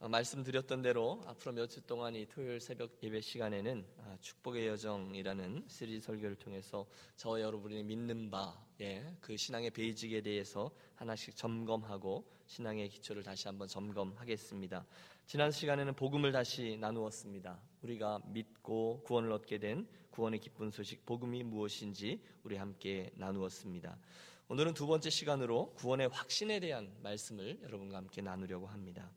말씀드렸던 대로 앞으로 몇 주 동안 이 토요일 새벽 예배 시간에는 축복의 여정이라는 시리즈 설교를 통해서 저와 여러분이 믿는 바, 그 신앙의 베이직에 대해서 하나씩 점검하고 신앙의 기초를 다시 한번 점검하겠습니다. 지난 시간에는 복음을 다시 나누었습니다. 우리가 믿고 구원을 얻게 된 구원의 기쁜 소식, 복음이 무엇인지 우리 함께 나누었습니다. 오늘은 두 번째 시간으로 구원의 확신에 대한 말씀을 여러분과 함께 나누려고 합니다.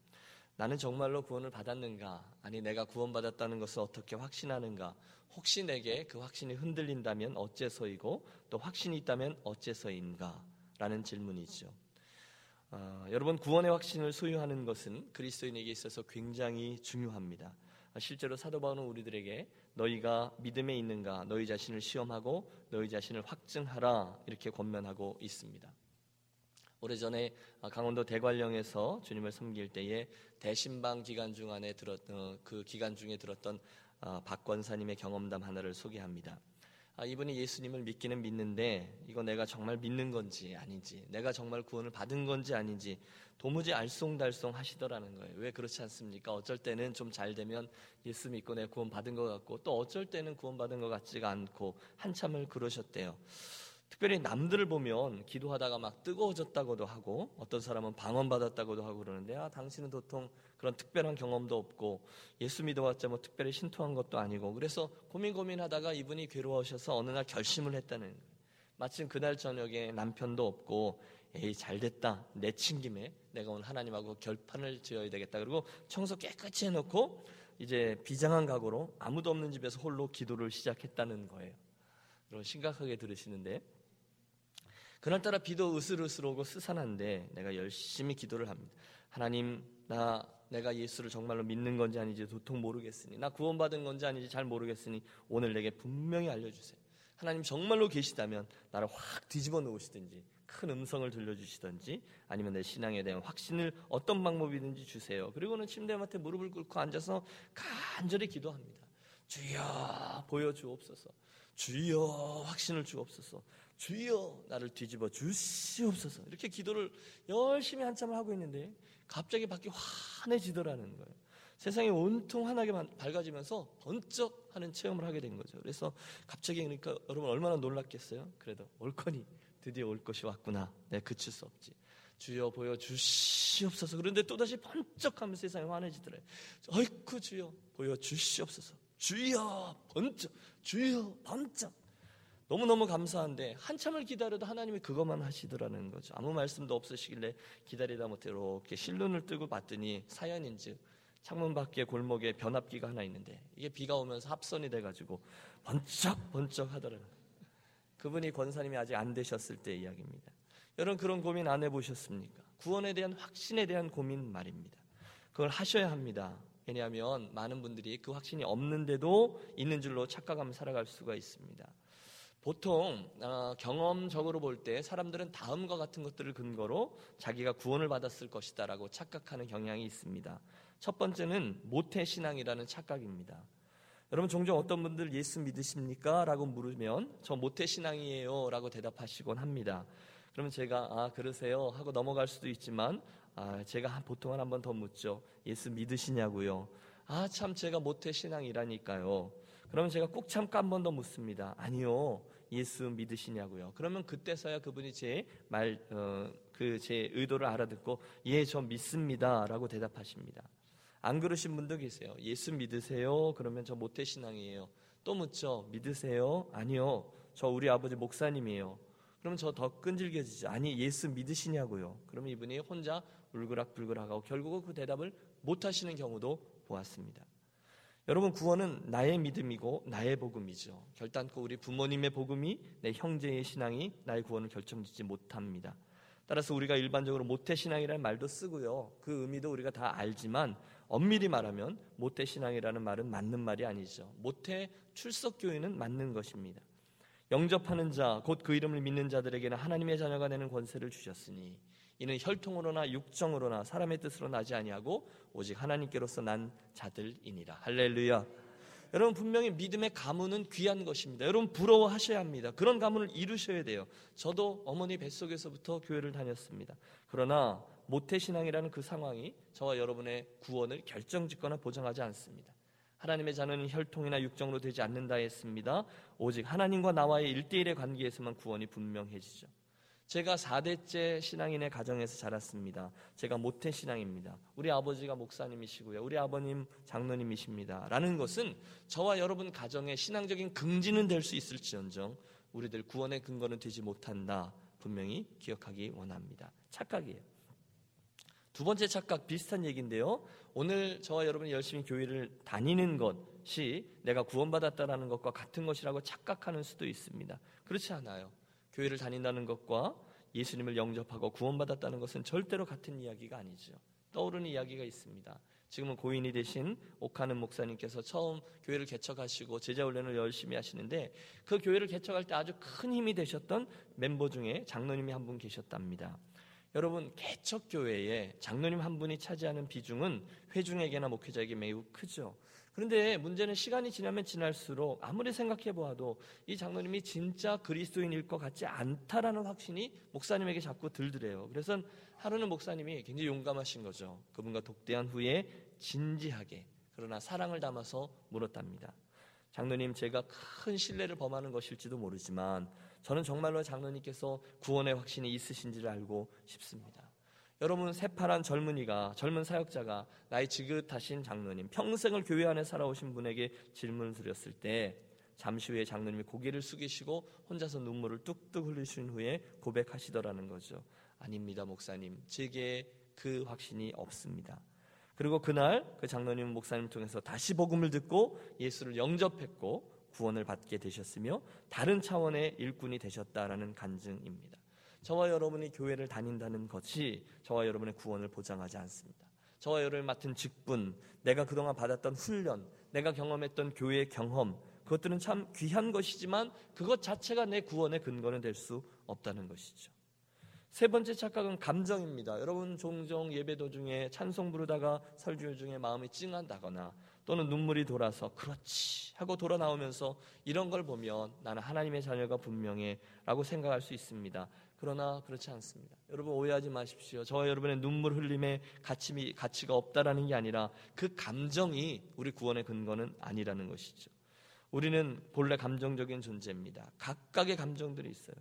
나는 정말로 구원을 받았는가? 아니, 내가 구원받았다는 것을 어떻게 확신하는가? 혹시 내게 그 확신이 흔들린다면 어째서이고 또 확신이 있다면 어째서인가? 라는 질문이죠. 여러분, 구원의 확신을 소유하는 것은 그리스도인에게 있어서 굉장히 중요합니다. 실제로 사도 바울은 우리들에게 너희가 믿음에 있는가? 너희 자신을 시험하고 너희 자신을 확증하라, 이렇게 권면하고 있습니다. 오래전에 강원도 대관령에서 주님을 섬길 때에 대신방 기간 중 안에 그 기간 중에 들었던 박 권사님의 경험담 하나를 소개합니다. 이분이 예수님을 믿기는 믿는데 이거 내가 정말 믿는 건지 아닌지, 내가 정말 구원을 받은 건지 아닌지 도무지 알쏭달쏭 하시더라는 거예요. 왜 그렇지 않습니까? 어쩔 때는 좀 잘 되면 예수 믿고 내가 구원 받은 것 같고, 또 어쩔 때는 구원 받은 것 같지가 않고 한참을 그러셨대요. 특별히 남들을 보면 기도하다가 막 뜨거워졌다고도 하고, 어떤 사람은 방언받았다고도 하고 그러는데, 당신은 도통 그런 특별한 경험도 없고 예수 믿어봤자 뭐 특별히 신통한 것도 아니고, 그래서 고민하다가 이분이 괴로워하셔서 어느 날 결심을 했다는 거예요. 마침 그날 저녁에 남편도 없고, 에이 잘됐다, 내친 김에 내가 오늘 하나님하고 결판을 지어야 되겠다, 그리고 청소 깨끗이 해놓고 이제 비장한 각오로 아무도 없는 집에서 홀로 기도를 시작했다는 거예요. 여러분, 심각하게 들으시는데, 그날따라 비도 으슬으슬 오고 스산한데 내가 열심히 기도를 합니다. 하나님, 내가 예수를 정말로 믿는 건지 아닌지 도통 모르겠으니, 나 구원받은 건지 아닌지 잘 모르겠으니 오늘 내게 분명히 알려주세요. 하나님 정말로 계시다면 나를 확 뒤집어 놓으시든지, 큰 음성을 들려주시든지, 아니면 내 신앙에 대한 확신을 어떤 방법이든지 주세요. 그리고는 침대맡에 무릎을 꿇고 앉아서 간절히 기도합니다. 주여 보여주옵소서, 주여 확신을 주옵소서, 주여 나를 뒤집어 주시옵소서, 이렇게 기도를 열심히 한참을 하고 있는데 갑자기 밖이 환해지더라는 거예요. 세상이 온통 환하게 밝아지면서 번쩍 하는 체험을 하게 된 거죠. 그래서 갑자기, 그러니까 여러분 얼마나 놀랐겠어요? 그래도 올거니, 드디어 올 것이 왔구나, 내가 그칠 수 없지, 주여 보여 주시옵소서. 그런데 또다시 번쩍하면서 세상이 환해지더래요. 어이쿠, 주여 보여 주시옵소서, 주여 번쩍, 주여 번쩍. 너무너무 감사한데 한참을 기다려도 하나님이 그것만 하시더라는 거죠. 아무 말씀도 없으시길래 기다리다 못해 이렇게 실눈을 뜨고 봤더니 사연인즉 창문 밖에 골목에 변압기가 하나 있는데 이게 비가 오면서 합선이 돼가지고 번쩍번쩍 하더라는 거예요. 그분이 권사님이 아직 안 되셨을 때 이야기입니다. 여러분, 그런 고민 안 해보셨습니까? 구원에 대한 확신에 대한 고민 말입니다. 그걸 하셔야 합니다. 왜냐하면 많은 분들이 그 확신이 없는데도 있는 줄로 착각하며 살아갈 수가 있습니다. 보통 경험적으로 볼 때 사람들은 다음과 같은 것들을 근거로 자기가 구원을 받았을 것이다 라고 착각하는 경향이 있습니다. 첫 번째는 모태신앙이라는 착각입니다. 여러분, 종종 어떤 분들 예수 믿으십니까? 라고 물으면 저 모태신앙이에요 라고 대답하시곤 합니다. 그러면 제가 그러세요 하고 넘어갈 수도 있지만, 제가 보통은 한 번 더 묻죠. 예수 믿으시냐고요? 참 제가 모태신앙이라니까요. 그러면 제가 꼭 참고 한 번 더 묻습니다. 아니요, 예수 믿으시냐고요? 그러면 그때서야 그분이 제 의도를 알아듣고 예, 저 믿습니다 라고 대답하십니다. 안 그러신 분도 계세요. 예수 믿으세요? 그러면 저 모태신앙이에요. 또 묻죠. 믿으세요? 아니요, 저 우리 아버지 목사님이에요. 그러면 저 더 끈질겨지죠. 아니, 예수 믿으시냐고요? 그러면 이분이 혼자 울그락불그락하고 결국은 그 대답을 못하시는 경우도 보았습니다. 여러분, 구원은 나의 믿음이고 나의 복음이죠. 결단코 우리 부모님의 복음이, 내 형제의 신앙이 나의 구원을 결정짓지 못합니다. 따라서 우리가 일반적으로 모태신앙이라는 말도 쓰고요, 그 의미도 우리가 다 알지만 엄밀히 말하면 모태신앙이라는 말은 맞는 말이 아니죠. 모태 출석교회는 맞는 것입니다. 영접하는 자, 곧 그 이름을 믿는 자들에게는 하나님의 자녀가 되는 권세를 주셨으니 이는 혈통으로나 육정으로나 사람의 뜻으로 나지 아니하고 오직 하나님께로서 난 자들이니라. 할렐루야. 여러분, 분명히 믿음의 가문은 귀한 것입니다. 여러분, 부러워하셔야 합니다. 그런 가문을 이루셔야 돼요. 저도 어머니 뱃속에서부터 교회를 다녔습니다. 그러나 모태신앙이라는 그 상황이 저와 여러분의 구원을 결정짓거나 보장하지 않습니다. 하나님의 자녀는 혈통이나 육정으로 되지 않는다 했습니다. 오직 하나님과 나와의 1:1의 관계에서만 구원이 분명해지죠. 제가 4대째 신앙인의 가정에서 자랐습니다. 제가 모태신앙입니다. 우리 아버지가 목사님이시고요, 우리 아버님 장로님이십니다 라는 것은 저와 여러분 가정의 신앙적인 긍지는 될 수 있을지언정 우리들 구원의 근거는 되지 못한다, 분명히 기억하기 원합니다. 착각이에요. 두 번째 착각, 비슷한 얘기인데요. 오늘 저와 여러분이 열심히 교회를 다니는 것이 내가 구원받았다라는 것과 같은 것이라고 착각하는 수도 있습니다. 그렇지 않아요. 교회를 다닌다는 것과 예수님을 영접하고 구원받았다는 것은 절대로 같은 이야기가 아니죠. 떠오르는 이야기가 있습니다. 지금은 고인이 되신 옥하는 목사님께서 처음 교회를 개척하시고 제자훈련을 열심히 하시는데, 그 교회를 개척할 때 아주 큰 힘이 되셨던 멤버 중에 장로님이 한 분 계셨답니다. 여러분, 개척교회에 장로님 한 분이 차지하는 비중은 회중에게나 목회자에게 매우 크죠. 그런데 문제는 시간이 지나면 지날수록 아무리 생각해보아도 이 장로님이 진짜 그리스도인일 것 같지 않다라는 확신이 목사님에게 자꾸 들더래요. 그래서 하루는 목사님이 굉장히 용감하신 거죠. 그분과 독대한 후에 진지하게, 그러나 사랑을 담아서 물었답니다. 장로님, 제가 큰 신뢰를 범하는 것일지도 모르지만 저는 정말로 장로님께서 구원의 확신이 있으신지를 알고 싶습니다. 여러분, 새파란 젊은 사역자가 나이 지긋하신 장로님, 평생을 교회 안에 살아오신 분에게 질문을 드렸을 때 잠시 후에 장로님이 고개를 숙이시고 혼자서 눈물을 뚝뚝 흘리신 후에 고백하시더라는 거죠. 아닙니다, 목사님. 제게 그 확신이 없습니다. 그리고 그날 그 장로님은 목사님을 통해서 다시 복음을 듣고 예수를 영접했고 구원을 받게 되셨으며 다른 차원의 일꾼이 되셨다라는 간증입니다. 저와 여러분이 교회를 다닌다는 것이 저와 여러분의 구원을 보장하지 않습니다. 저와 여러분이 맡은 직분, 내가 그동안 받았던 훈련, 내가 경험했던 교회의 경험, 그것들은 참 귀한 것이지만 그것 자체가 내 구원의 근거는 될 수 없다는 것이죠. 세 번째 착각은 감정입니다. 여러분, 종종 예배 도중에 찬송 부르다가 설교 중에 마음이 찡한다거나 또는 눈물이 돌아서 그렇지 하고 돌아 나오면서 이런 걸 보면 나는 하나님의 자녀가 분명해 라고 생각할 수 있습니다. 그러나 그렇지 않습니다. 여러분, 오해하지 마십시오. 저와 여러분의 눈물 흘림에 가치가 없다라는 게 아니라 그 감정이 우리 구원의 근거는 아니라는 것이죠. 우리는 본래 감정적인 존재입니다. 각각의 감정들이 있어요.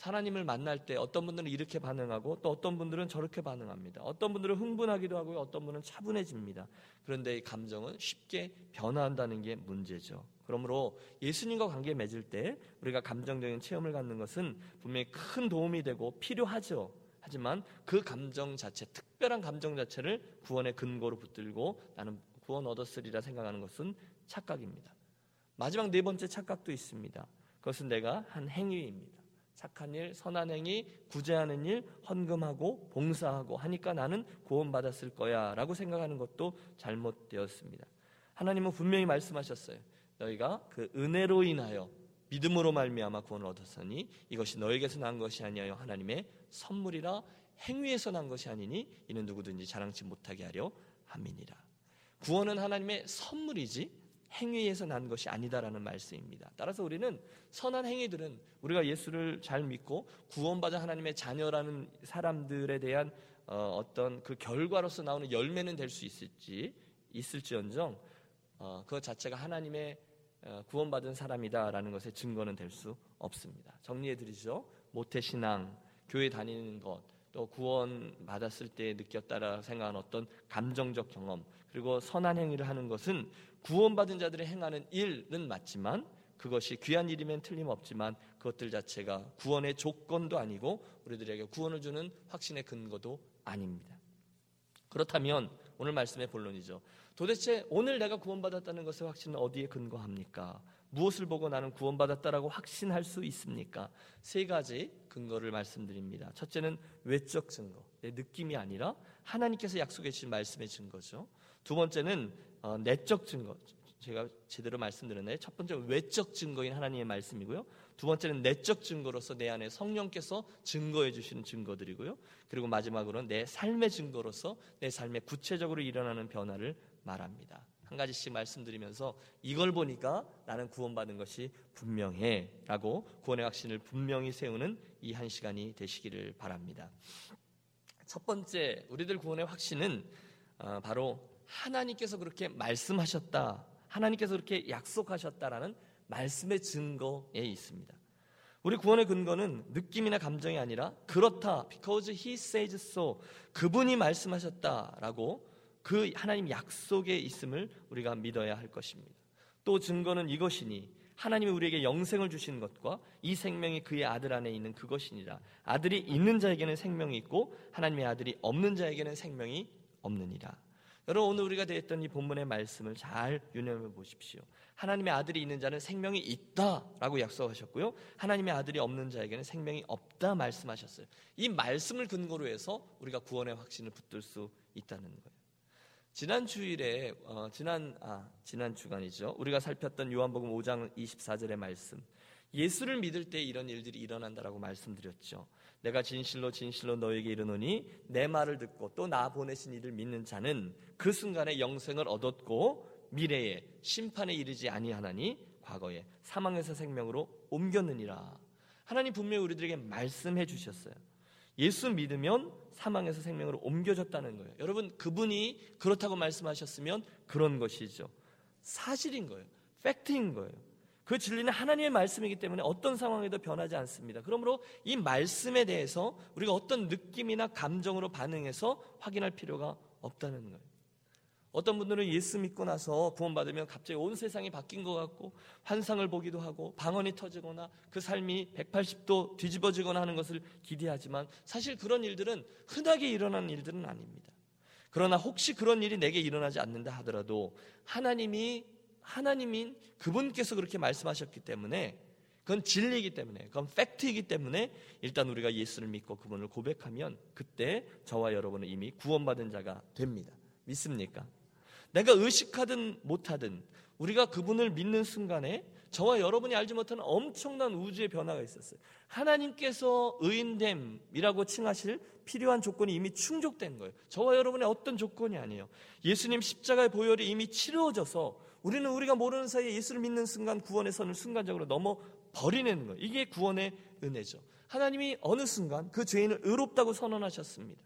하나님을 만날 때 어떤 분들은 이렇게 반응하고 또 어떤 분들은 저렇게 반응합니다. 어떤 분들은 흥분하기도 하고 어떤 분은 차분해집니다. 그런데 이 감정은 쉽게 변화한다는 게 문제죠. 그러므로 예수님과 관계 맺을 때 우리가 감정적인 체험을 갖는 것은 분명히 큰 도움이 되고 필요하죠. 하지만 그 감정 자체, 특별한 감정 자체를 구원의 근거로 붙들고 나는 구원 얻었으리라 생각하는 것은 착각입니다. 마지막 네 번째 착각도 있습니다. 그것은 내가 한 행위입니다. 착한 일, 선한 행위, 구제하는 일, 헌금하고 봉사하고 하니까 나는 구원받았을 거야 라고 생각하는 것도 잘못되었습니다. 하나님은 분명히 말씀하셨어요. 너희가 그 은혜로 인하여 믿음으로 말미암아 구원을 얻었으니 이것이 너에게서 난 것이 아니하여 하나님의 선물이라, 행위에서 난 것이 아니니 이는 누구든지 자랑치 못하게 하려 함이니라. 구원은 하나님의 선물이지 행위에서 난 것이 아니다라는 말씀입니다. 따라서 우리는 선한 행위들은 우리가 예수를 잘 믿고 구원받은 하나님의 자녀라는 사람들에 대한 어떤 그 결과로서 나오는 열매는 될 수 있을지언정 그것 자체가 하나님의 구원받은 사람이다라는 것의 증거는 될 수 없습니다. 정리해드리죠. 모태신앙, 교회 다니는 것, 또 구원받았을 때 느꼈다라고 생각한 어떤 감정적 경험, 그리고 선한 행위를 하는 것은 구원받은 자들이 행하는 일은 맞지만 그것이 귀한 일이면 틀림없지만 그것들 자체가 구원의 조건도 아니고 우리들에게 구원을 주는 확신의 근거도 아닙니다. 그렇다면 오늘 말씀의 본론이죠. 도대체 오늘 내가 구원받았다는 것의 확신은 어디에 근거합니까? 무엇을 보고 나는 구원받았다라고 확신할 수 있습니까? 세 가지 근거를 말씀드립니다. 첫째는 외적 증거, 내 느낌이 아니라 하나님께서 약속해 주신 말씀의 증거죠. 두 번째는 내적 증거, 제가 제대로 말씀드렸나요? 첫 번째 외적 증거인 하나님의 말씀이고요, 두 번째는 내적 증거로서 내 안에 성령께서 증거해 주시는 증거들이고요, 그리고 마지막으로는 내 삶의 증거로서 내 삶에 구체적으로 일어나는 변화를 말합니다. 한 가지씩 말씀드리면서 이걸 보니까 나는 구원받은 것이 분명해 라고 구원의 확신을 분명히 세우는 이 한 시간이 되시기를 바랍니다. 첫 번째 우리들 구원의 확신은 바로 하나님께서 그렇게 말씀하셨다, 하나님께서 그렇게 약속하셨다라는 말씀의 증거에 있습니다. 우리 구원의 근거는 느낌이나 감정이 아니라 그렇다, because he says so, 그분이 말씀하셨다라고 그 하나님 약속에 있음을 우리가 믿어야 할 것입니다. 또 증거는 이것이니 하나님이 우리에게 영생을 주시는 것과 이 생명이 그의 아들 안에 있는 그것이니라. 아들이 있는 자에게는 생명이 있고 하나님의 아들이 없는 자에게는 생명이 없느니라. 여러분, 오늘 우리가 대했던 이 본문의 말씀을 잘 유념해 보십시오. 하나님의 아들이 있는 자는 생명이 있다라고 약속하셨고요, 하나님의 아들이 없는 자에게는 생명이 없다 말씀하셨어요. 이 말씀을 근거로 해서 우리가 구원의 확신을 붙들 수 있다는 거예요. 지난 주간이죠. 우리가 살폈던 요한복음 5장 24절의 말씀, 예수를 믿을 때 이런 일들이 일어난다라고 말씀드렸죠. 내가 진실로 진실로 너에게 이르노니 내 말을 듣고 또 나 보내신 이를 믿는 자는 그 순간에 영생을 얻었고 미래에 심판에 이르지 아니하나니 과거에 사망에서 생명으로 옮겼느니라. 하나님 분명히 우리들에게 말씀해 주셨어요. 예수 믿으면 사망에서 생명으로 옮겨졌다는 거예요. 여러분, 그분이 그렇다고 말씀하셨으면 그런 것이죠. 사실인 거예요. 팩트인 거예요. 그 진리는 하나님의 말씀이기 때문에 어떤 상황에도 변하지 않습니다. 그러므로 이 말씀에 대해서 우리가 어떤 느낌이나 감정으로 반응해서 확인할 필요가 없다는 거예요. 어떤 분들은 예수 믿고 나서 구원받으면 갑자기 온 세상이 바뀐 것 같고 환상을 보기도 하고 방언이 터지거나 그 삶이 180도 뒤집어지거나 하는 것을 기대하지만 사실 그런 일들은 흔하게 일어나는 일들은 아닙니다. 그러나 혹시 그런 일이 내게 일어나지 않는다 하더라도 하나님인 그분께서 그렇게 말씀하셨기 때문에, 그건 진리이기 때문에, 그건 팩트이기 때문에 일단 우리가 예수를 믿고 그분을 고백하면 그때 저와 여러분은 이미 구원받은 자가 됩니다. 믿습니까? 내가 의식하든 못하든 우리가 그분을 믿는 순간에 저와 여러분이 알지 못하는 엄청난 우주의 변화가 있었어요. 하나님께서 의인됨이라고 칭하실 필요한 조건이 이미 충족된 거예요. 저와 여러분의 어떤 조건이 아니에요. 예수님 십자가의 보혈이 이미 치루어져서 우리는 우리가 모르는 사이에 예수를 믿는 순간 구원의 선을 순간적으로 넘어버리는 거예요. 이게 구원의 은혜죠. 하나님이 어느 순간 그 죄인을 의롭다고 선언하셨습니다.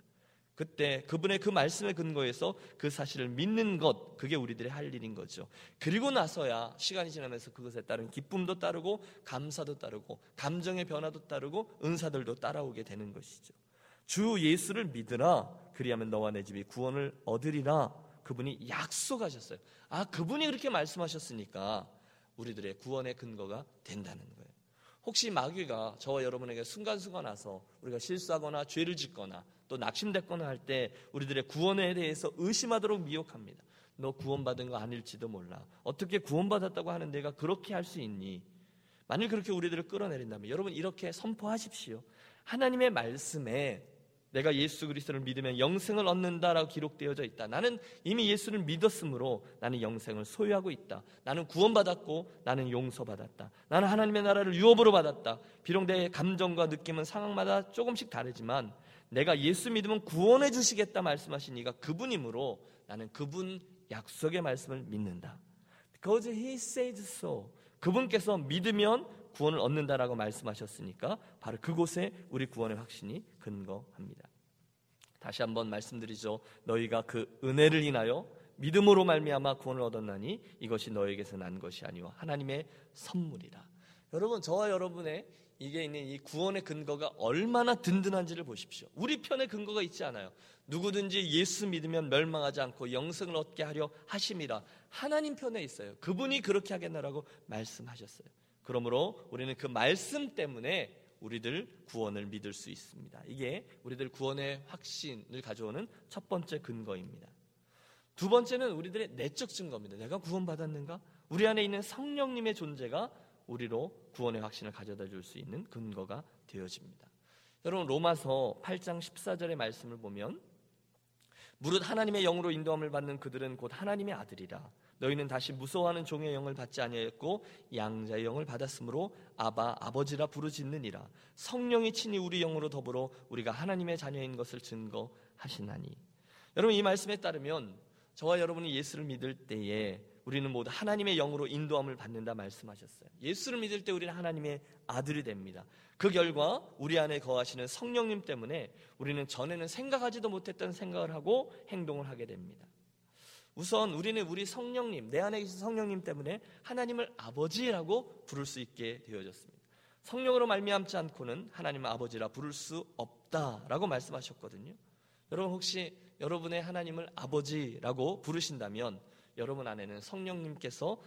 그때 그분의 그 말씀에 근거해서 그 사실을 믿는 것, 그게 우리들의 할 일인 거죠. 그리고 나서야 시간이 지나면서 그것에 따른 기쁨도 따르고 감사도 따르고 감정의 변화도 따르고 은사들도 따라오게 되는 것이죠. 주 예수를 믿으라, 그리하면 너와 내 집이 구원을 얻으리라, 그분이 약속하셨어요. 그분이 그렇게 말씀하셨으니까 우리들의 구원의 근거가 된다는 거예요. 혹시 마귀가 저와 여러분에게 순간순간 와서 우리가 실수하거나 죄를 짓거나 또 낙심됐거나 할 때 우리들의 구원에 대해서 의심하도록 미혹합니다. 너 구원받은 거 아닐지도 몰라. 어떻게 구원받았다고 하는 내가 그렇게 할 수 있니? 만일 그렇게 우리들을 끌어내린다면 여러분, 이렇게 선포하십시오. 하나님의 말씀에 내가 예수 그리스도를 믿으면 영생을 얻는다라고 기록되어져 있다. 나는 이미 예수를 믿었으므로 나는 영생을 소유하고 있다. 나는 구원받았고 나는 용서받았다. 나는 하나님의 나라를 유업으로 받았다. 비록 내 감정과 느낌은 상황마다 조금씩 다르지만 내가 예수 믿으면 구원해 주시겠다 말씀하신 이가 그분이므로 나는 그분 약속의 말씀을 믿는다. Because he says so. 그분께서 믿으면 구원을 얻는다라고 말씀하셨으니까 바로 그곳에 우리 구원의 확신이 근거합니다. 다시 한번 말씀드리죠. 너희가 그 은혜를 인하여 믿음으로 말미암아 구원을 얻었나니 이것이 너희에게서 난 것이 아니오 하나님의 선물이라. 여러분, 저와 여러분의 이게 있는 이 구원의 근거가 얼마나 든든한지를 보십시오. 우리 편에 근거가 있지 않아요. 누구든지 예수 믿으면 멸망하지 않고 영생을 얻게 하려 하심이라. 하나님 편에 있어요. 그분이 그렇게 하겠나라고 말씀하셨어요. 그러므로 우리는 그 말씀 때문에 우리들 구원을 믿을 수 있습니다. 이게 우리들 구원의 확신을 가져오는 첫 번째 근거입니다. 두 번째는 우리들의 내적 증거입니다. 내가 구원받았는가? 우리 안에 있는 성령님의 존재가 우리로 구원의 확신을 가져다 줄 수 있는 근거가 되어집니다. 여러분, 로마서 8장 14절의 말씀을 보면 무릇 하나님의 영으로 인도함을 받는 그들은 곧 하나님의 아들이라. 너희는 다시 무서워하는 종의 영을 받지 아니하였고 양자의 영을 받았으므로 아바 아버지라 부르짖느니라. 성령이 친히 우리 영으로 더불어 우리가 하나님의 자녀인 것을 증거하시나니. 여러분, 이 말씀에 따르면 저와 여러분이 예수를 믿을 때에 우리는 모두 하나님의 영으로 인도함을 받는다 말씀하셨어요. 예수를 믿을 때 우리는 하나님의 아들이 됩니다. 그 결과 우리 안에 거하시는 성령님 때문에 우리는 전에는 생각하지도 못했던 생각을 하고 행동을 하게 됩니다. 우선 우리는 우리 성령님, 내 안에 계신 성령님 때문에 하나님을 아버지라고 부를 수 있게 되어졌습니다. 성령으로 말미암지 않고는 하나님을 아버지라 부를 수 없다라고 말씀하셨거든요. 여러분 혹시 여러분의 하나님을 아버지라고 부르신다면 여러분 안에는 성령님께서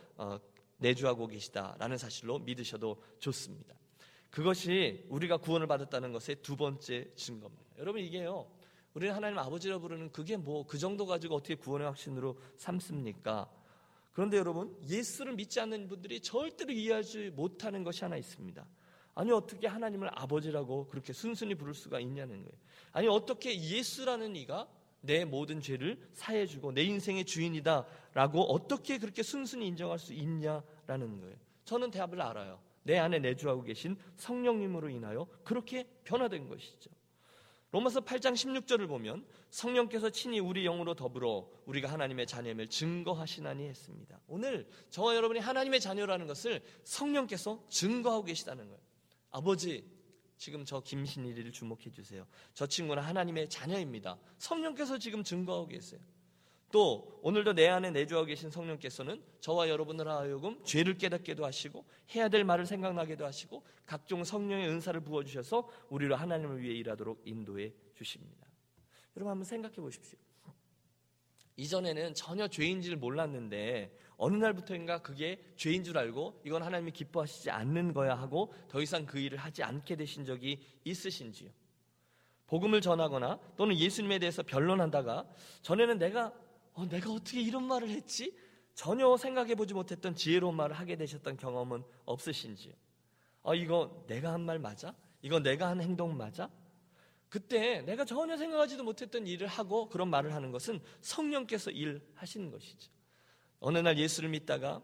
내주하고 계시다라는 사실로 믿으셔도 좋습니다. 그것이 우리가 구원을 받았다는 것의 두 번째 증거입니다. 여러분 이게요, 우리는 하나님 아버지라 부르는 그게 뭐 그 정도 가지고 어떻게 구원의 확신으로 삼습니까? 그런데 여러분, 예수를 믿지 않는 분들이 절대로 이해하지 못하는 것이 하나 있습니다. 아니 어떻게 하나님을 아버지라고 그렇게 순순히 부를 수가 있냐는 거예요. 아니 어떻게 예수라는 이가 내 모든 죄를 사해주고 내 인생의 주인이다 라고 어떻게 그렇게 순순히 인정할 수 있냐라는 거예요. 저는 대답을 알아요. 내 안에 내주하고 계신 성령님으로 인하여 그렇게 변화된 것이죠. 로마서 8장 16절을 보면 성령께서 친히 우리 영으로 더불어 우리가 하나님의 자녀임을 증거하시나니 했습니다. 오늘 저와 여러분이 하나님의 자녀라는 것을 성령께서 증거하고 계시다는 거예요. 아버지, 지금 저 김신일이를 주목해 주세요. 저 친구는 하나님의 자녀입니다. 성령께서 지금 증거하고 계세요. 또 오늘도 내 안에 내주하고 계신 성령께서는 저와 여러분을 하여금 죄를 깨닫게도 하시고 해야 될 말을 생각나게도 하시고 각종 성령의 은사를 부어주셔서 우리로 하나님을 위해 일하도록 인도해 주십니다. 여러분 한번 생각해 보십시오. 이전에는 전혀 죄인지를 몰랐는데 어느 날부터인가 그게 죄인 줄 알고 이건 하나님이 기뻐하시지 않는 거야 하고 더 이상 그 일을 하지 않게 되신 적이 있으신지요? 복음을 전하거나 또는 예수님에 대해서 변론한다가 전에는 내가 어떻게 이런 말을 했지? 전혀 생각해보지 못했던 지혜로운 말을 하게 되셨던 경험은 없으신지요? 이거 내가 한 말 맞아? 이거 내가 한 행동 맞아? 그때 내가 전혀 생각하지도 못했던 일을 하고 그런 말을 하는 것은 성령께서 일하시는 것이죠. 어느 날 예수를 믿다가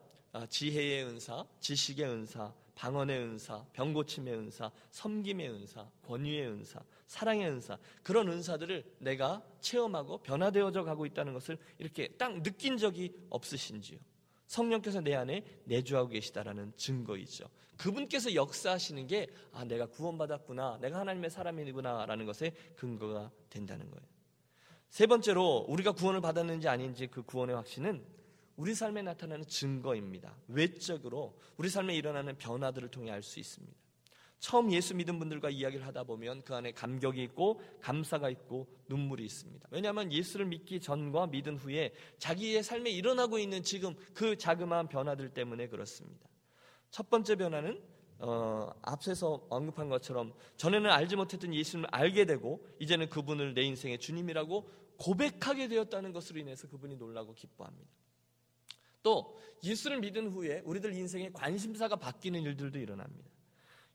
지혜의 은사, 지식의 은사, 방언의 은사, 병고침의 은사, 섬김의 은사, 권유의 은사, 사랑의 은사, 그런 은사들을 내가 체험하고 변화되어져 가고 있다는 것을 이렇게 딱 느낀 적이 없으신지요? 성령께서 내 안에 내주하고 계시다라는 증거이죠. 그분께서 역사하시는 게 내가 구원받았구나, 내가 하나님의 사람이구나 라는 것의 근거가 된다는 거예요. 세 번째로 우리가 구원을 받았는지 아닌지 그 구원의 확신은 우리 삶에 나타나는 증거입니다. 외적으로 우리 삶에 일어나는 변화들을 통해 알 수 있습니다. 처음 예수 믿은 분들과 이야기를 하다 보면 그 안에 감격이 있고 감사가 있고 눈물이 있습니다. 왜냐하면 예수를 믿기 전과 믿은 후에 자기의 삶에 일어나고 있는 지금 그 자그마한 변화들 때문에 그렇습니다. 첫 번째 변화는 앞에서 언급한 것처럼 전에는 알지 못했던 예수님을 알게 되고 이제는 그분을 내 인생의 주님이라고 고백하게 되었다는 것으로 인해서 그분이 놀라고 기뻐합니다. 또 예수를 믿은 후에 우리들 인생의 관심사가 바뀌는 일들도 일어납니다.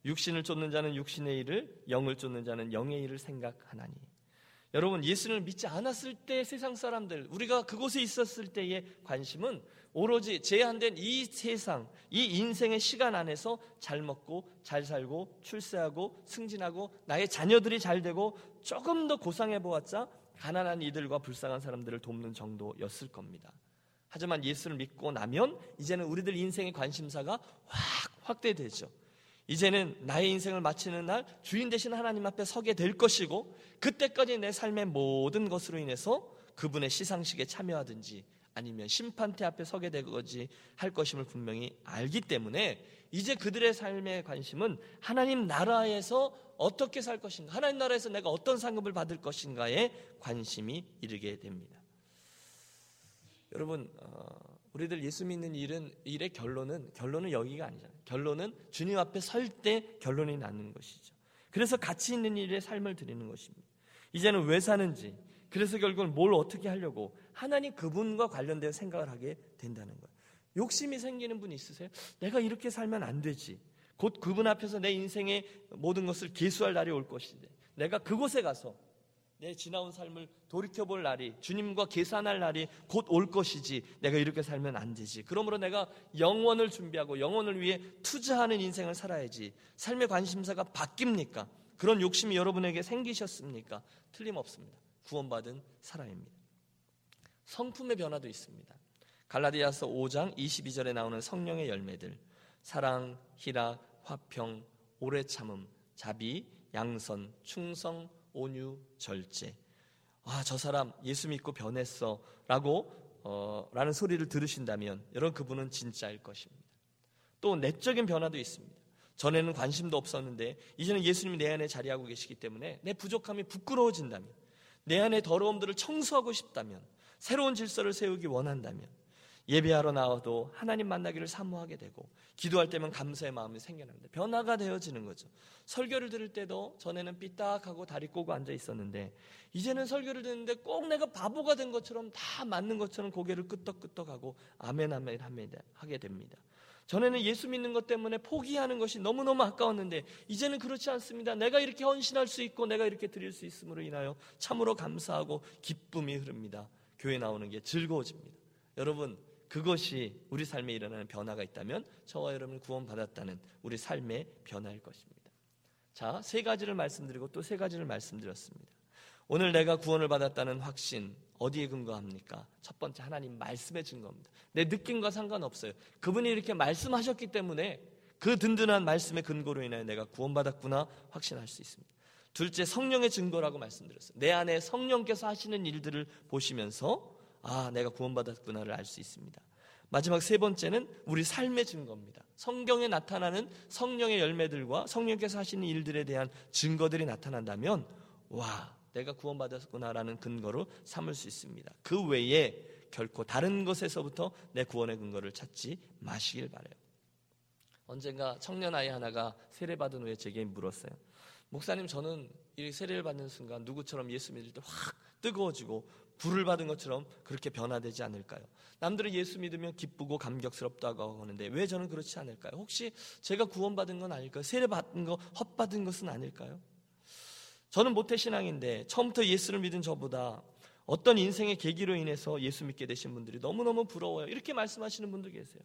육신을 쫓는 자는 육신의 일을, 영을 쫓는 자는 영의 일을 생각하나니. 여러분, 예수를 믿지 않았을 때 세상 사람들, 우리가 그곳에 있었을 때의 관심은 오로지 제한된 이 세상, 이 인생의 시간 안에서 잘 먹고 잘 살고 출세하고 승진하고 나의 자녀들이 잘 되고 조금 더 고상해 보았자 가난한 이들과 불쌍한 사람들을 돕는 정도였을 겁니다. 하지만 예수를 믿고 나면 이제는 우리들 인생의 관심사가 확 확대되죠. 이제는 나의 인생을 마치는 날 주인 되신 하나님 앞에 서게 될 것이고 그때까지 내 삶의 모든 것으로 인해서 그분의 시상식에 참여하든지 아니면 심판대 앞에 서게 되거지 할 것임을 분명히 알기 때문에 이제 그들의 삶의 관심은 하나님 나라에서 어떻게 살 것인가, 하나님 나라에서 내가 어떤 상급을 받을 것인가에 관심이 이르게 됩니다. 여러분, 우리들 예수 믿는 일의 결론은 여기가 아니잖아요. 결론은 주님 앞에 설 때 결론이 나는 것이죠. 그래서 가치 있는 일에 삶을 드리는 것입니다. 이제는 왜 사는지, 그래서 결국은 뭘 어떻게 하려고 하나님 그분과 관련된 생각을 하게 된다는 거예요. 욕심이 생기는 분 있으세요? 내가 이렇게 살면 안 되지. 곧 그분 앞에서 내 인생의 모든 것을 계수할 날이 올 것인데 내가 그곳에 가서 내 지나온 삶을 돌이켜볼 날이, 주님과 계산할 날이 곧 올 것이지, 내가 이렇게 살면 안 되지, 그러므로 내가 영원을 준비하고 영원을 위해 투자하는 인생을 살아야지, 삶의 관심사가 바뀝니까? 그런 욕심이 여러분에게 생기셨습니까? 틀림없습니다. 구원받은 사람입니다. 성품의 변화도 있습니다. 갈라디아서 5장 22절에 나오는 성령의 열매들, 사랑, 희락, 화평, 오래 참음, 자비, 양선, 충성, 온유, 절제. 아, 저 사람 예수 믿고 변했어 라는 소리를 들으신다면 여러분, 그분은 진짜일 것입니다. 또 내적인 변화도 있습니다. 전에는 관심도 없었는데 이제는 예수님이 내 안에 자리하고 계시기 때문에 내 부족함이 부끄러워진다면, 내 안에 더러움들을 청소하고 싶다면, 새로운 질서를 세우기 원한다면, 예배하러 나와도 하나님 만나기를 사모하게 되고, 기도할 때면 감사의 마음이 생겨납니다. 변화가 되어지는 거죠. 설교를 들을 때도 전에는 삐딱하고 다리 꼬고 앉아 있었는데 이제는 설교를 듣는데 꼭 내가 바보가 된 것처럼, 다 맞는 것처럼 고개를 끄떡끄떡하고 아멘 아멘 하게 됩니다. 전에는 예수 믿는 것 때문에 포기하는 것이 너무너무 아까웠는데 이제는 그렇지 않습니다. 내가 이렇게 헌신할 수 있고 내가 이렇게 드릴 수 있음으로 인하여 참으로 감사하고 기쁨이 흐릅니다. 교회 나오는 게 즐거워집니다. 여러분, 그것이 우리 삶에 일어나는 변화가 있다면 저와 여러분이 구원받았다는 우리 삶의 변화일 것입니다. 자, 세 가지를 말씀드리고 또 세 가지를 말씀드렸습니다. 오늘 내가 구원을 받았다는 확신, 어디에 근거합니까? 첫 번째, 하나님 말씀의 증거입니다. 내 느낌과 상관없어요. 그분이 이렇게 말씀하셨기 때문에 그 든든한 말씀의 근거로 인하여 내가 구원받았구나 확신할 수 있습니다. 둘째, 성령의 증거라고 말씀드렸어요. 내 안에 성령께서 하시는 일들을 보시면서 아, 내가 구원받았구나를 알 수 있습니다. 마지막 세 번째는 우리 삶의 증거입니다. 성경에 나타나는 성령의 열매들과 성령께서 하시는 일들에 대한 증거들이 나타난다면 와, 내가 구원받았구나라는 근거로 삼을 수 있습니다. 그 외에 결코 다른 것에서부터 내 구원의 근거를 찾지 마시길 바라요. 언젠가 청년 아이 하나가 세례받은 후에 제게 물었어요. 목사님, 저는 이 세례를 받는 순간 누구처럼 예수 믿을 때 확 뜨거워지고 불을 받은 것처럼 그렇게 변화되지 않을까요? 남들은 예수 믿으면 기쁘고 감격스럽다고 하는데 왜 저는 그렇지 않을까요? 혹시 제가 구원받은 건 아닐까요? 세례받은 거 헛받은 것은 아닐까요? 저는 모태신앙인데 처음부터 예수를 믿은 저보다 어떤 인생의 계기로 인해서 예수 믿게 되신 분들이 너무너무 부러워요, 이렇게 말씀하시는 분도 계세요.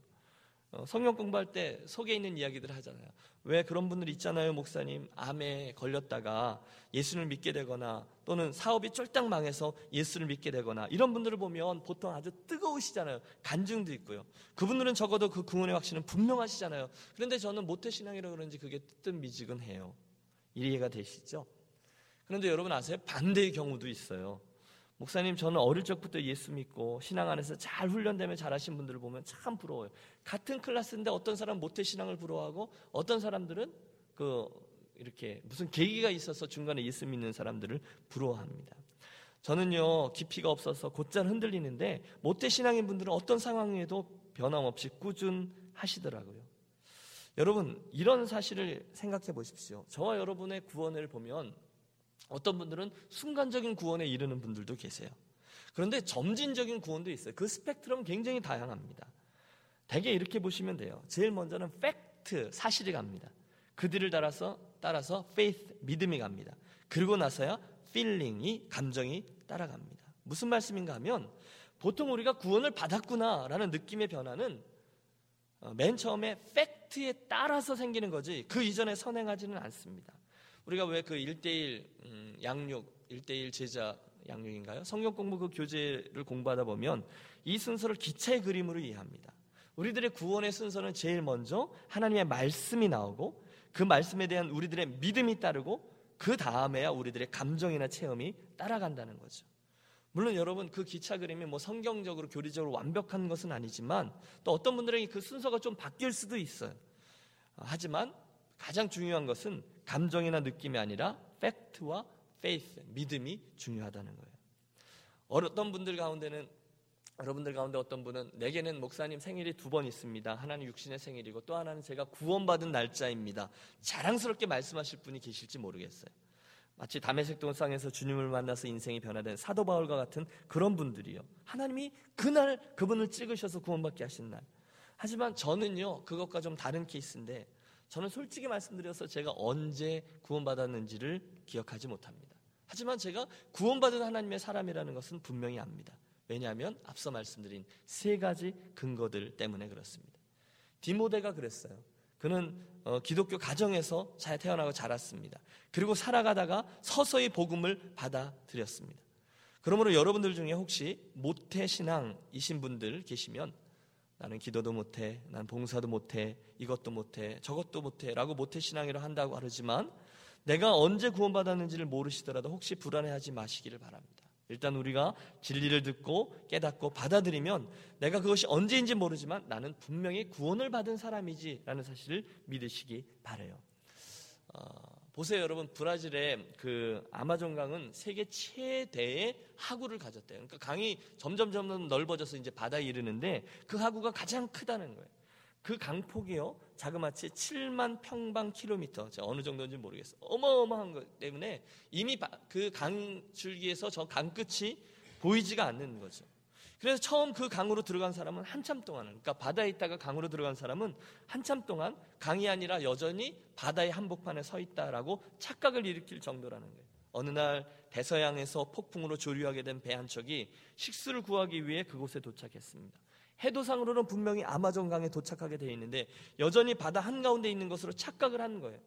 성경 공부할 때 속에 있는 이야기들 하잖아요. 왜 그런 분들 있잖아요, 목사님. 암에 걸렸다가 예수를 믿게 되거나, 또는 사업이 쫄딱 망해서 예수를 믿게 되거나, 이런 분들을 보면 보통 아주 뜨거우시잖아요. 간증도 있고요. 그분들은 적어도 그 구원의 확신은 분명하시잖아요. 그런데 저는 모태신앙이라 그런지 그게 뜨뜻미지근해요. 이해가 되시죠? 그런데 여러분 아세요? 반대의 경우도 있어요. 목사님, 저는 어릴 적부터 예수 믿고 신앙 안에서 잘 훈련되며 잘하신 분들을 보면 참 부러워요. 같은 클래스인데 어떤 사람은 모태신앙을 부러워하고 어떤 사람들은 이렇게 무슨 계기가 있어서 중간에 예수 믿는 사람들을 부러워합니다. 저는요, 깊이가 없어서 곧잘 흔들리는데 모태신앙인 분들은 어떤 상황에도 변함없이 꾸준하시더라고요. 여러분, 이런 사실을 생각해 보십시오. 저와 여러분의 구원을 보면 어떤 분들은 순간적인 구원에 이르는 분들도 계세요. 그런데 점진적인 구원도 있어요. 그 스펙트럼 굉장히 다양합니다. 대개 이렇게 보시면 돼요. 제일 먼저는 팩트, 사실이 갑니다. 그 뒤를 따라서 faith, 믿음이 갑니다. 그리고 나서야 feeling이, 감정이 따라갑니다. 무슨 말씀인가 하면, 보통 우리가 구원을 받았구나라는 느낌의 변화는 맨 처음에 팩트에 따라서 생기는 거지 그 이전에 선행하지는 않습니다. 우리가 왜 그 1:1 양육, 1:1 제자 양육인가요? 성경 공부 그 교재를 공부하다 보면 이 순서를 기차의 그림으로 이해합니다. 우리들의 구원의 순서는 제일 먼저 하나님의 말씀이 나오고, 그 말씀에 대한 우리들의 믿음이 따르고, 그 다음에야 우리들의 감정이나 체험이 따라간다는 거죠. 물론 여러분, 그 기차 그림이 뭐 성경적으로 교리적으로 완벽한 것은 아니지만, 또 어떤 분들에게 그 순서가 좀 바뀔 수도 있어요. 하지만 가장 중요한 것은 감정이나 느낌이 아니라 팩트와 페이스, 믿음이 중요하다는 거예요. 어떤 분들 가운데는, 여러분들 가운데 어떤 분은 내게는 목사님 생일이 2번 있습니다, 하나는 육신의 생일이고 또 하나는 제가 구원받은 날짜입니다, 자랑스럽게 말씀하실 분이 계실지 모르겠어요. 마치 다메섹동 상에서 주님을 만나서 인생이 변화된 사도 바울과 같은 그런 분들이요, 하나님이 그날 그분을 찍으셔서 구원받게 하신 날. 하지만 저는요, 그것과 좀 다른 케이스인데, 저는 솔직히 말씀드려서 제가 언제 구원받았는지를 기억하지 못합니다. 하지만 제가 구원받은 하나님의 사람이라는 것은 분명히 압니다. 왜냐하면 앞서 말씀드린 세 가지 근거들 때문에 그렇습니다. 디모데가 그랬어요. 그는 기독교 가정에서 잘 태어나고 자랐습니다. 그리고 살아가다가 서서히 복음을 받아들였습니다. 그러므로 여러분들 중에 혹시 모태신앙이신 분들 계시면 나는 기도도 못해, 난 봉사도 못해, 이것도 못해, 저것도 못해 라고 모태신앙이라 한다고 하지만 내가 언제 구원받았는지를 모르시더라도 혹시 불안해하지 마시기를 바랍니다. 일단 우리가 진리를 듣고 깨닫고 받아들이면 내가 그것이 언제인지 모르지만 나는 분명히 구원을 받은 사람이지 라는 사실을 믿으시기 바라요. 보세요 여러분, 브라질의 그 아마존 강은 세계 최대의 하구를 가졌대요. 그러니까 강이 점점 넓어져서 이제 바다에 이르는데 그 하구가 가장 크다는 거예요. 그 강폭이요 자그마치 7만 평방킬로미터, 제가 어느 정도인지 모르겠어요. 어마어마한 것 때문에 이미 그 강 줄기에서 저 강 끝이 보이지가 않는 거죠. 그래서 처음 그 강으로 들어간 사람은 한참 동안, 그러니까 바다에 있다가 강으로 들어간 사람은 한참 동안 강이 아니라 여전히 바다의 한복판에 서 있다라고 착각을 일으킬 정도라는 거예요. 어느 날 대서양에서 폭풍으로 조류하게 된 배 한 척이 식수를 구하기 위해 그곳에 도착했습니다. 해도상으로는 분명히 아마존 강에 도착하게 되어 있는데 여전히 바다 한가운데 있는 것으로 착각을 한 거예요.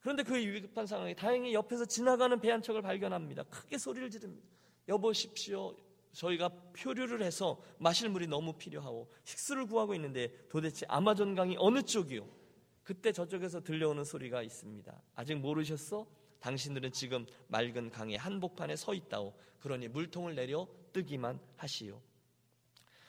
그런데 그 위급한 상황에 다행히 옆에서 지나가는 배 한 척을 발견합니다. 크게 소리를 지릅니다. 여보십시오, 저희가 표류를 해서 마실 물이 너무 필요하고 식수를 구하고 있는데 도대체 아마존 강이 어느 쪽이요? 그때 저쪽에서 들려오는 소리가 있습니다. 아직 모르셨어? 당신들은 지금 맑은 강의 한복판에 서 있다오. 그러니 물통을 내려 뜨기만 하시오.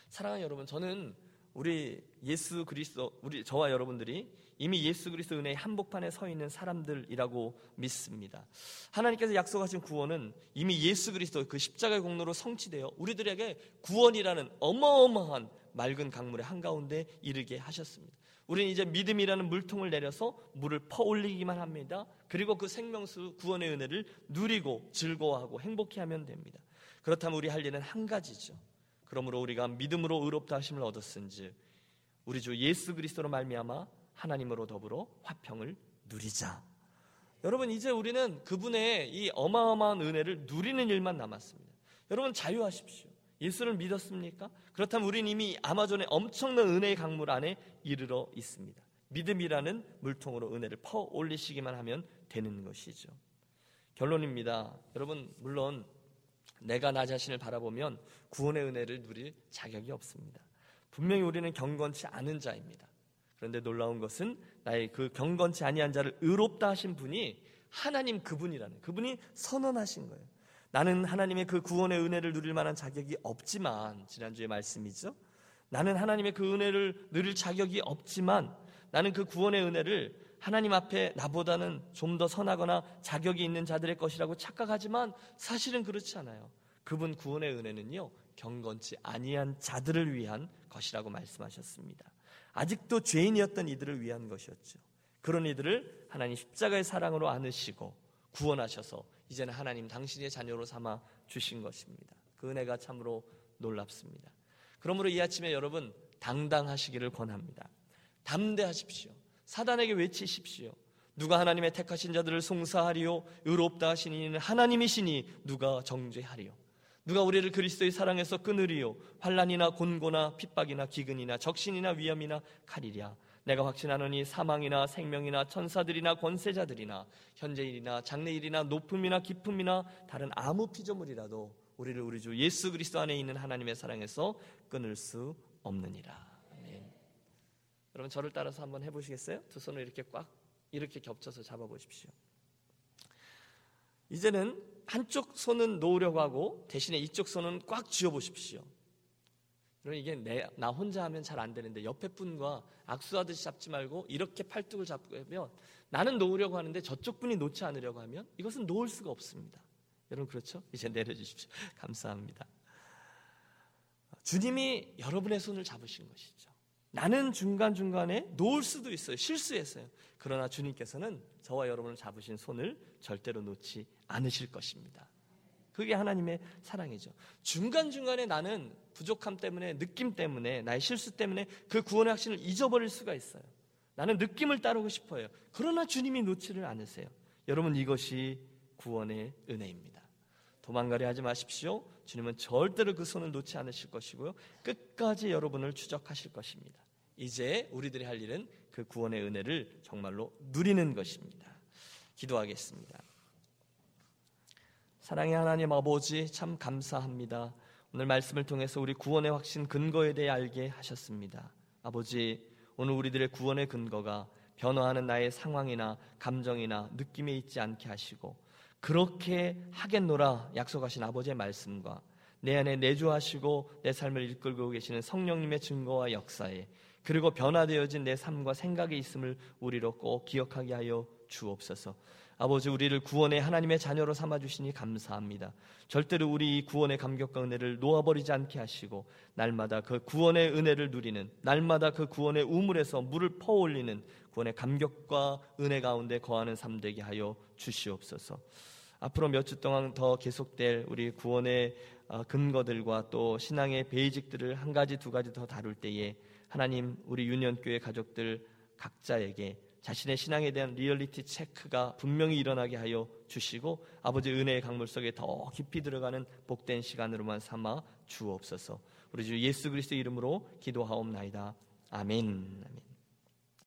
사랑하는 여러분, 저는 우리 예수 그리스도, 저와 여러분들이 이미 예수 그리스도 은혜의 한복판에 서 있는 사람들이라고 믿습니다. 하나님께서 약속하신 구원은 이미 예수 그리스도 그 십자가의 공로로 성취되어 우리들에게 구원이라는 어마어마한 맑은 강물의 한가운데 이르게 하셨습니다. 우리는 이제 믿음이라는 물통을 내려서 물을 퍼올리기만 합니다. 그리고 그 생명수 구원의 은혜를 누리고 즐거워하고 행복해하면 됩니다. 그렇다면 우리 할 일은 한 가지죠. 그러므로 우리가 믿음으로 의롭다 하심을 얻었은즉 우리 주 예수 그리스도로 말미암아 하나님으로 더불어 화평을 누리자. 여러분, 이제 우리는 그분의 이 어마어마한 은혜를 누리는 일만 남았습니다. 여러분, 자유하십시오. 예수를 믿었습니까? 그렇다면 우리는 이미 아마존의 엄청난 은혜의 강물 안에 이르러 있습니다. 믿음이라는 물통으로 은혜를 퍼올리시기만 하면 되는 것이죠. 결론입니다. 여러분, 물론 내가 나 자신을 바라보면 구원의 은혜를 누릴 자격이 없습니다. 분명히 우리는 경건치 않은 자입니다. 그런데 놀라운 것은 나의 그 경건치 아니한 자를 의롭다 하신 분이 하나님 그분이라는, 그분이 선언하신 거예요. 나는 하나님의 그 구원의 은혜를 누릴 만한 자격이 없지만, 지난주에 말씀이죠, 나는 하나님의 그 은혜를 누릴 자격이 없지만 나는 그 구원의 은혜를 하나님 앞에 나보다는 좀 더 선하거나 자격이 있는 자들의 것이라고 착각하지만 사실은 그렇지 않아요. 그분 구원의 은혜는요, 경건치 아니한 자들을 위한 것이라고 말씀하셨습니다. 아직도 죄인이었던 이들을 위한 것이었죠. 그런 이들을 하나님 십자가의 사랑으로 안으시고 구원하셔서 이제는 하나님 당신의 자녀로 삼아 주신 것입니다. 그 은혜가 참으로 놀랍습니다. 그러므로 이 아침에 여러분, 당당하시기를 권합니다. 담대하십시오. 사단에게 외치십시오. 누가 하나님의 택하신 자들을 송사하리요? 의롭다 하신 이는 하나님이시니 누가 정죄하리요? 누가 우리를 그리스도의 사랑에서 끊으리요? 환난이나 곤고나 핍박이나 기근이나 적신이나 위험이나 칼이랴. 내가 확신하노니 사망이나 생명이나 천사들이나 권세자들이나 현재일이나 장래일이나 높음이나 깊음이나 다른 아무 피조물이라도 우리를 우리 주 예수 그리스도 안에 있는 하나님의 사랑에서 끊을 수 없느니라. 여러분, 저를 따라서 한번 해보시겠어요? 두 손을 이렇게 꽉 이렇게 겹쳐서 잡아보십시오. 이제는 한쪽 손은 놓으려고 하고 대신에 이쪽 손은 꽉 쥐어보십시오. 그럼 이게 나 혼자 하면 잘 안 되는데 옆에 분과 악수하듯이 잡지 말고 이렇게 팔뚝을 잡고 하면, 나는 놓으려고 하는데 저쪽 분이 놓지 않으려고 하면 이것은 놓을 수가 없습니다. 여러분, 그렇죠? 이제 내려주십시오. 감사합니다. 주님이 여러분의 손을 잡으신 것이죠. 나는 중간중간에 놓을 수도 있어요. 실수했어요. 그러나 주님께서는 저와 여러분을 잡으신 손을 절대로 놓지 않으실 것입니다. 그게 하나님의 사랑이죠. 중간중간에 나는 부족함 때문에, 느낌 때문에, 나의 실수 때문에 그 구원의 확신을 잊어버릴 수가 있어요. 나는 느낌을 따르고 싶어요. 그러나 주님이 놓지를 않으세요. 여러분, 이것이 구원의 은혜입니다. 도망가려 하지 마십시오. 주님은 절대로 그 손을 놓지 않으실 것이고요, 끝까지 여러분을 추적하실 것입니다. 이제 우리들이 할 일은 그 구원의 은혜를 정말로 누리는 것입니다. 기도하겠습니다. 사랑의 하나님 아버지, 참 감사합니다. 오늘 말씀을 통해서 우리 구원의 확신 근거에 대해 알게 하셨습니다. 아버지, 오늘 우리들의 구원의 근거가 변화하는 나의 상황이나 감정이나 느낌에 있지 않게 하시고, 그렇게 하겠노라 약속하신 아버지의 말씀과 내 안에 내주하시고 내 삶을 이끌고 계시는 성령님의 증거와 역사에, 그리고 변화되어진 내 삶과 생각이 있음을 우리로 꼭 기억하게 하여 주옵소서. 아버지, 우리를 구원의 하나님의 자녀로 삼아주시니 감사합니다. 절대로 우리 이 구원의 감격과 은혜를 놓아버리지 않게 하시고, 날마다 그 구원의 은혜를 누리는, 날마다 그 구원의 우물에서 물을 퍼올리는 구원의 감격과 은혜 가운데 거하는 삶 되게 하여 주시옵소서. 앞으로 몇 주 동안 더 계속될 우리 구원의 근거들과 또 신앙의 베이직들을 한 가지 두 가지 더 다룰 때에, 하나님, 우리 유년교회 가족들 각자에게 자신의 신앙에 대한 리얼리티 체크가 분명히 일어나게 하여 주시고, 아버지, 은혜의 강물 속에 더 깊이 들어가는 복된 시간으로만 삼아 주옵소서. 우리 주 예수 그리스도의 이름으로 기도하옵나이다. 아멘. 아멘.